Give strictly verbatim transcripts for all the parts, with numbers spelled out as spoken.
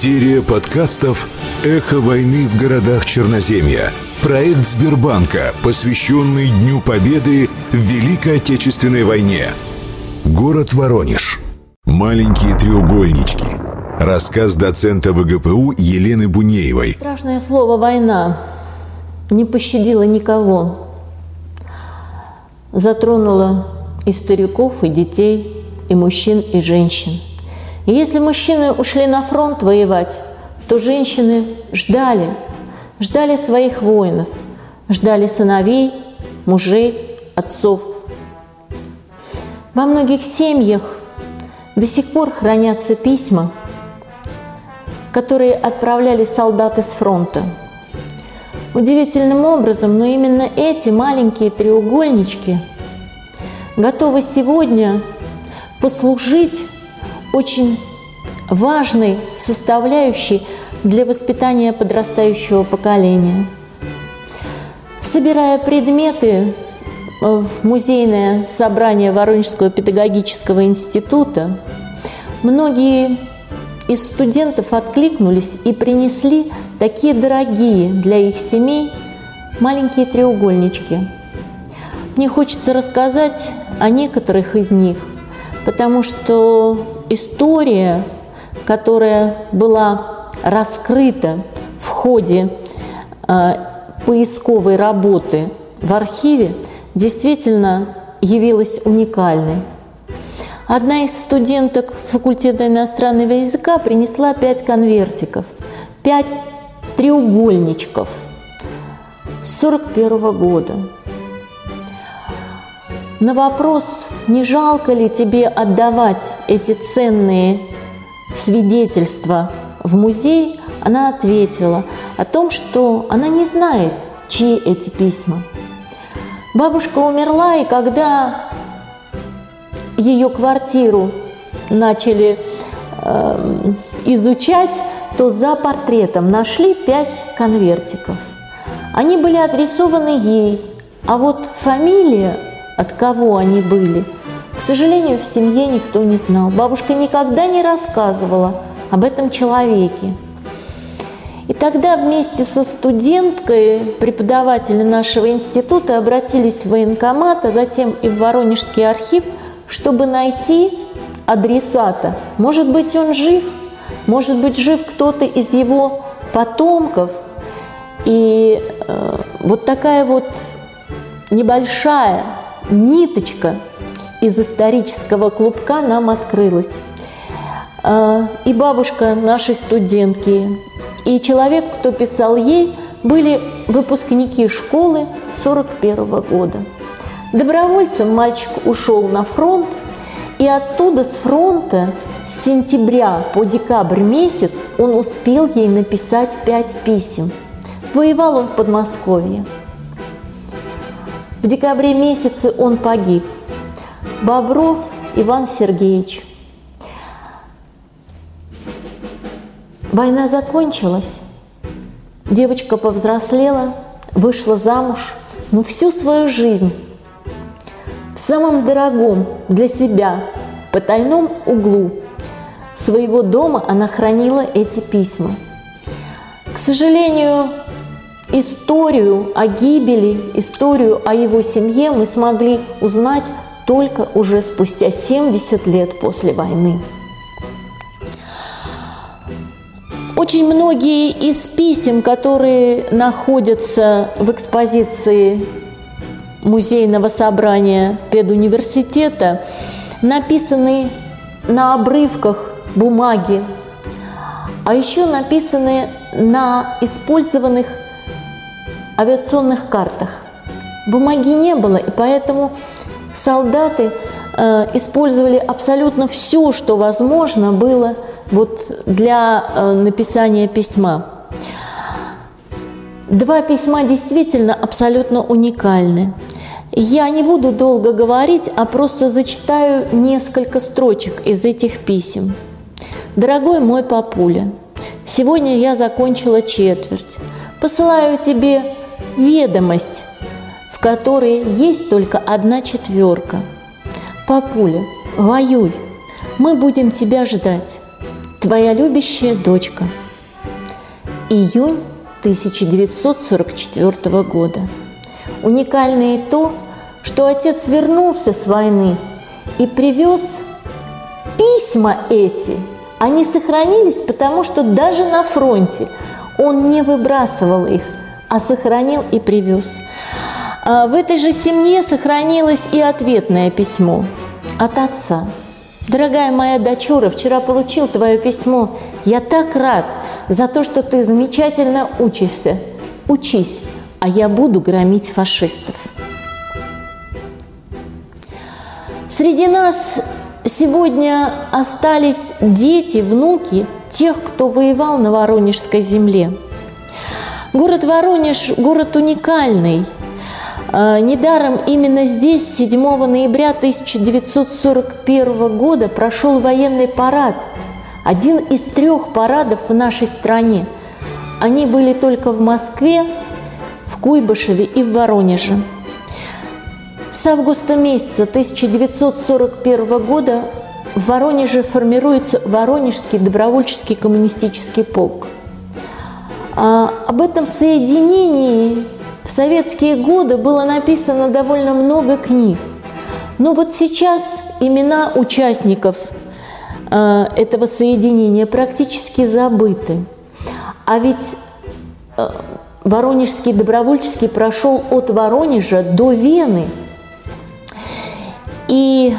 Серия подкастов «Эхо войны в городах Черноземья». Проект Сбербанка, посвященный Дню Победы в Великой Отечественной войне. Город Воронеж. Маленькие треугольнички. Рассказ доцента ВГПУ Елены Бунеевой. Страшное слово «война» не пощадило никого. Затронуло и стариков, и детей, и мужчин, и женщин. И если мужчины ушли на фронт воевать, то женщины ждали, ждали своих воинов, ждали сыновей, мужей, отцов. Во многих семьях до сих пор хранятся письма, которые отправляли солдаты с фронта. Удивительным образом, но именно эти маленькие треугольнички готовы сегодня послужить очень важной составляющей для воспитания подрастающего поколения. Собирая предметы в музейное собрание Воронежского педагогического института, многие из студентов откликнулись и принесли такие дорогие для их семей маленькие треугольнички. Мне хочется рассказать о некоторых из них, потому что история, которая была раскрыта в ходе э, поисковой работы в архиве, действительно явилась уникальной. Одна из студенток факультета иностранного языка принесла пять конвертиков, пять треугольничков с сорок первого года. На вопрос, не жалко ли тебе отдавать эти ценные свидетельства в музей, она ответила о том, что она не знает, чьи эти письма. Бабушка умерла, и когда ее квартиру начали э, изучать, то за портретом нашли пять конвертиков. Они были адресованы ей, а вот фамилия, от кого они были, к сожалению, в семье никто не знал. Бабушка никогда не рассказывала об этом человеке. И тогда вместе со студенткой преподаватели нашего института обратились в военкомат, а затем и в Воронежский архив, чтобы найти адресата. Может быть, он жив, может быть, жив кто-то из его потомков. И э, вот такая вот небольшая ниточка из исторического клубка нам открылась. И бабушка нашей студентки, и человек, кто писал ей, были выпускники школы сорок первого года. Добровольцем мальчик ушел на фронт, и оттуда, с фронта, с сентября по декабрь месяц он успел ей написать пять писем. Воевал он в Подмосковье. В декабре месяце он погиб. Бобров Иван Сергеевич. Война закончилась. Девочка повзрослела, вышла замуж, но всю свою жизнь в самом дорогом для себя потайном углу своего дома она хранила эти письма. К сожалению, историю о гибели, историю о его семье мы смогли узнать только уже спустя семьдесят лет после войны. Очень многие из писем, которые находятся в экспозиции музейного собрания педуниверситета, написаны на обрывках бумаги, а еще написаны на использованных авиационных картах. Бумаги не было, и поэтому солдаты э, использовали абсолютно все, что возможно было вот для э, написания письма. Два письма действительно абсолютно уникальны. Я не буду долго говорить, а просто зачитаю несколько строчек из этих писем. «Дорогой мой папуля, сегодня я закончила четверть. Посылаю тебе ведомость, в которой есть только одна четверка. Папуля, воюй, мы будем тебя ждать. Твоя любящая дочка. Июнь тысяча девятьсот сорок четвёртого года. Уникально и то, что отец вернулся с войны и привез письма эти. Они сохранились, потому что даже на фронте он не выбрасывал их, а сохранил и привез. В этой же семье сохранилось и ответное письмо от отца. «Дорогая моя дочура, вчера получил твое письмо. Я так рад за то, что ты замечательно учишься. Учись, а я буду громить фашистов». Среди нас сегодня остались дети, внуки тех, кто воевал на Воронежской земле. Город Воронеж – город уникальный. Недаром именно здесь седьмого ноября тысяча девятьсот сорок первого года прошел военный парад. Один из трех парадов в нашей стране. Они были только в Москве, в Куйбышеве и в Воронеже. С августа месяца тысяча девятьсот сорок первого года в Воронеже формируется Воронежский добровольческий коммунистический полк. А об этом соединении в советские годы было написано довольно много книг. Но вот сейчас имена участников э, этого соединения практически забыты. А ведь э, Воронежский добровольческий прошел от Воронежа до Вены. И,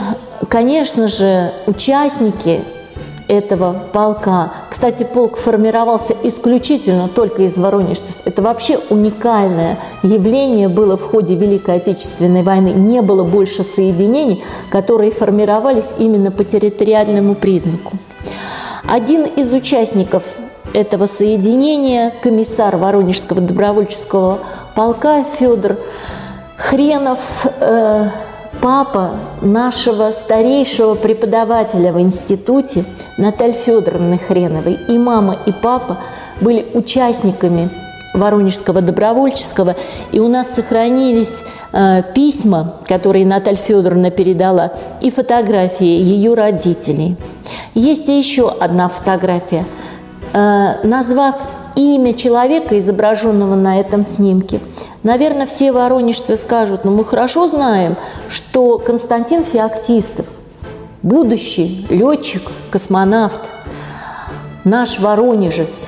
конечно же, участники этого полка. Кстати, полк формировался исключительно только из воронежцев. Это вообще уникальное явление было в ходе Великой Отечественной войны. Не было больше соединений, которые формировались именно по территориальному признаку. Один из участников этого соединения, комиссар Воронежского добровольческого полка Федор Хренов, э- папа нашего старейшего преподавателя в институте Натальи Федоровны Хреновой. И мама, и папа были участниками Воронежского добровольческого. И у нас сохранились э, письма, которые Наталья Федоровна передала, и фотографии ее родителей. Есть и еще одна фотография. Э, назвав имя человека, изображенного на этом снимке, наверное, все воронежцы скажут, но мы хорошо знаем, что Константин Феоктистов, будущий летчик, космонавт, наш воронежец,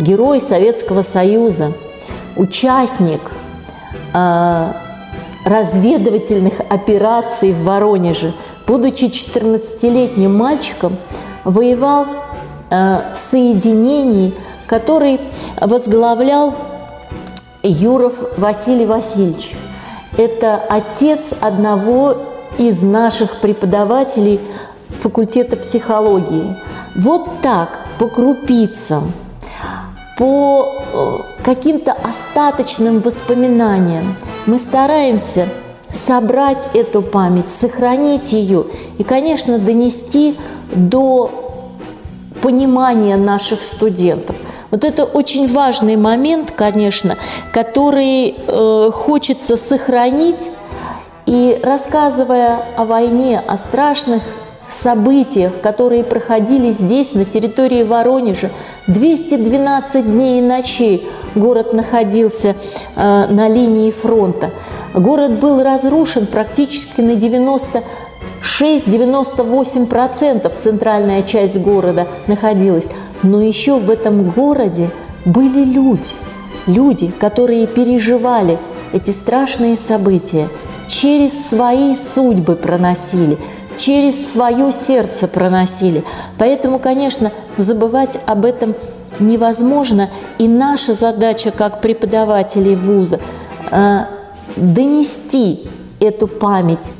герой Советского Союза, участник э, разведывательных операций в Воронеже, будучи четырнадцатилетним мальчиком, воевал э, в соединении, который возглавлял Юров Василий Васильевич. Это отец одного из наших преподавателей факультета психологии. Вот так, по крупицам, по каким-то остаточным воспоминаниям мы стараемся собрать эту память, сохранить ее и, конечно, донести до понимания наших студентов. Вот это очень важный момент, конечно, который э, хочется сохранить. И рассказывая о войне, о страшных событиях, которые проходили здесь, на территории Воронежа, двести двенадцать дней и ночей город находился э, на линии фронта. Город был разрушен практически на девяносто шесть - девяносто восемь процентов, центральная часть города находилась. Но еще в этом городе были люди, люди, которые переживали эти страшные события, через свои судьбы проносили, через свое сердце проносили. Поэтому, конечно, забывать об этом невозможно. И наша задача, как преподавателей вуза, донести эту память.